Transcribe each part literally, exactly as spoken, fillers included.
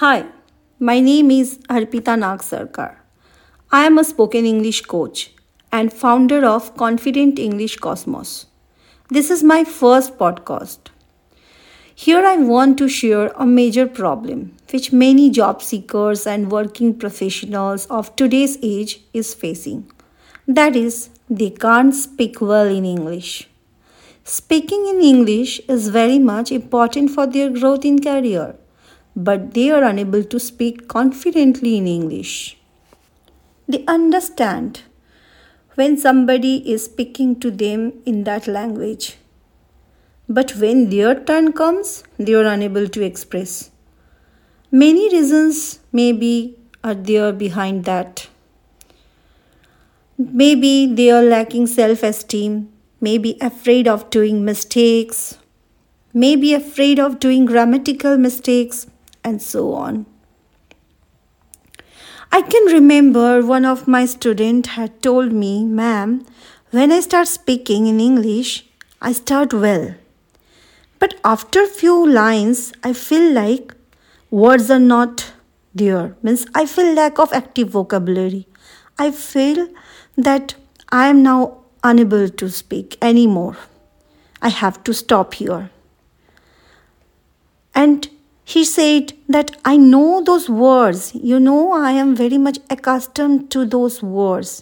Hi, my name is Arpita Nag Sarkar. I am a spoken English coach and founder of Confident English Cosmos. This is my first podcast. Here I want to share a major problem which many job seekers and working professionals of today's age is facing. That is, they can't speak well in English. Speaking in English is very much important for their growth in career, but they are unable to speak confidently in English. They understand when somebody is speaking to them in that language, but when their turn comes, they are unable to express. Many reasons maybe are there behind that. Maybe they are lacking self-esteem, maybe afraid of doing mistakes, maybe afraid of doing grammatical mistakes, and so on. I can remember one of my students had told me, "Ma'am, when I start speaking in English, I start well. But after few lines, I feel like words are not there. Means I feel lack of active vocabulary. I feel that I am now unable to speak anymore. I have to stop here." And he said that, "I know those words. You know, I am very much accustomed to those words.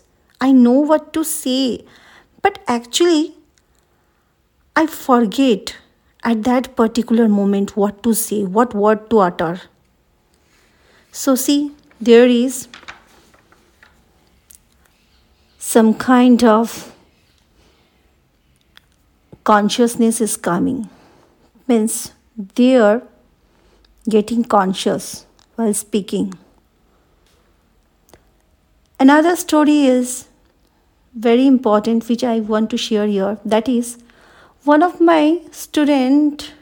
I know what to say. But actually, I forget at that particular moment what to say, what word to utter." So see, there is some kind of consciousness is coming. Means they are getting conscious while speaking. Another story is very important which I want to share here. That is, one of my student,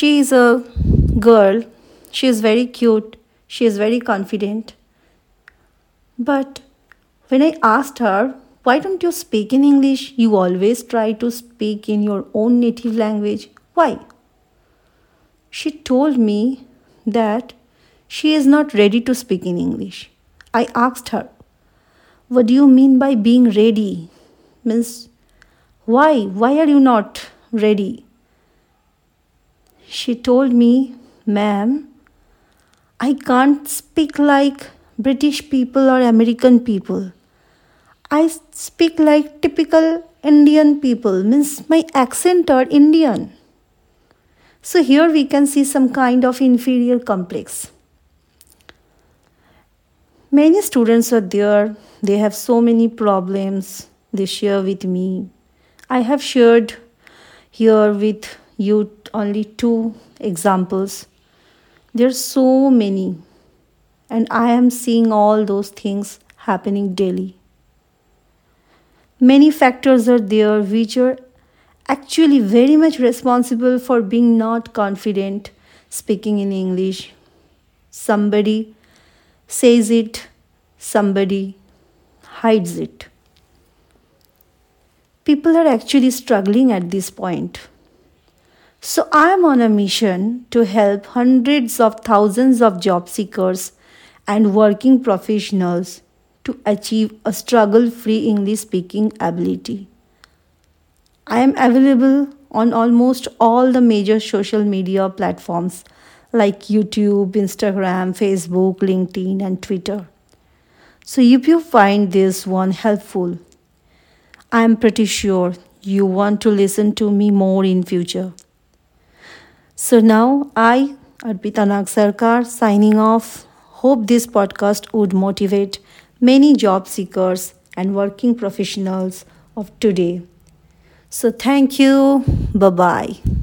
she is a girl, she is very cute, she is very confident. But when I asked her, "Why don't you speak in English? You always try to speak in your own native language. Why?" She told me that she is not ready to speak in English. I asked her, "What do you mean by being ready? Means, why? Why are you not ready?" She told me, "Ma'am, I can't speak like British people or American people. I speak like typical Indian people. Means my accent are Indian." So here we can see some kind of inferior complex. Many students are there. They have so many problems they share with me. I have shared here with you only two examples. There are so many. And I am seeing all those things happening daily. Many factors are there which are actually very much responsible for being not confident speaking in English. Somebody says it, somebody hides it. People are actually struggling at this point. So I am on a mission to help hundreds of thousands of job seekers and working professionals to achieve a struggle-free English speaking ability. I am available on almost all the major social media platforms like YouTube, Instagram, Facebook, LinkedIn, and Twitter. So if you find this one helpful, I am pretty sure you want to listen to me more in future. So now I, Arpita Nag Sarkar, signing off. Hope this podcast would motivate many job seekers and working professionals of today. So thank you. Bye-bye.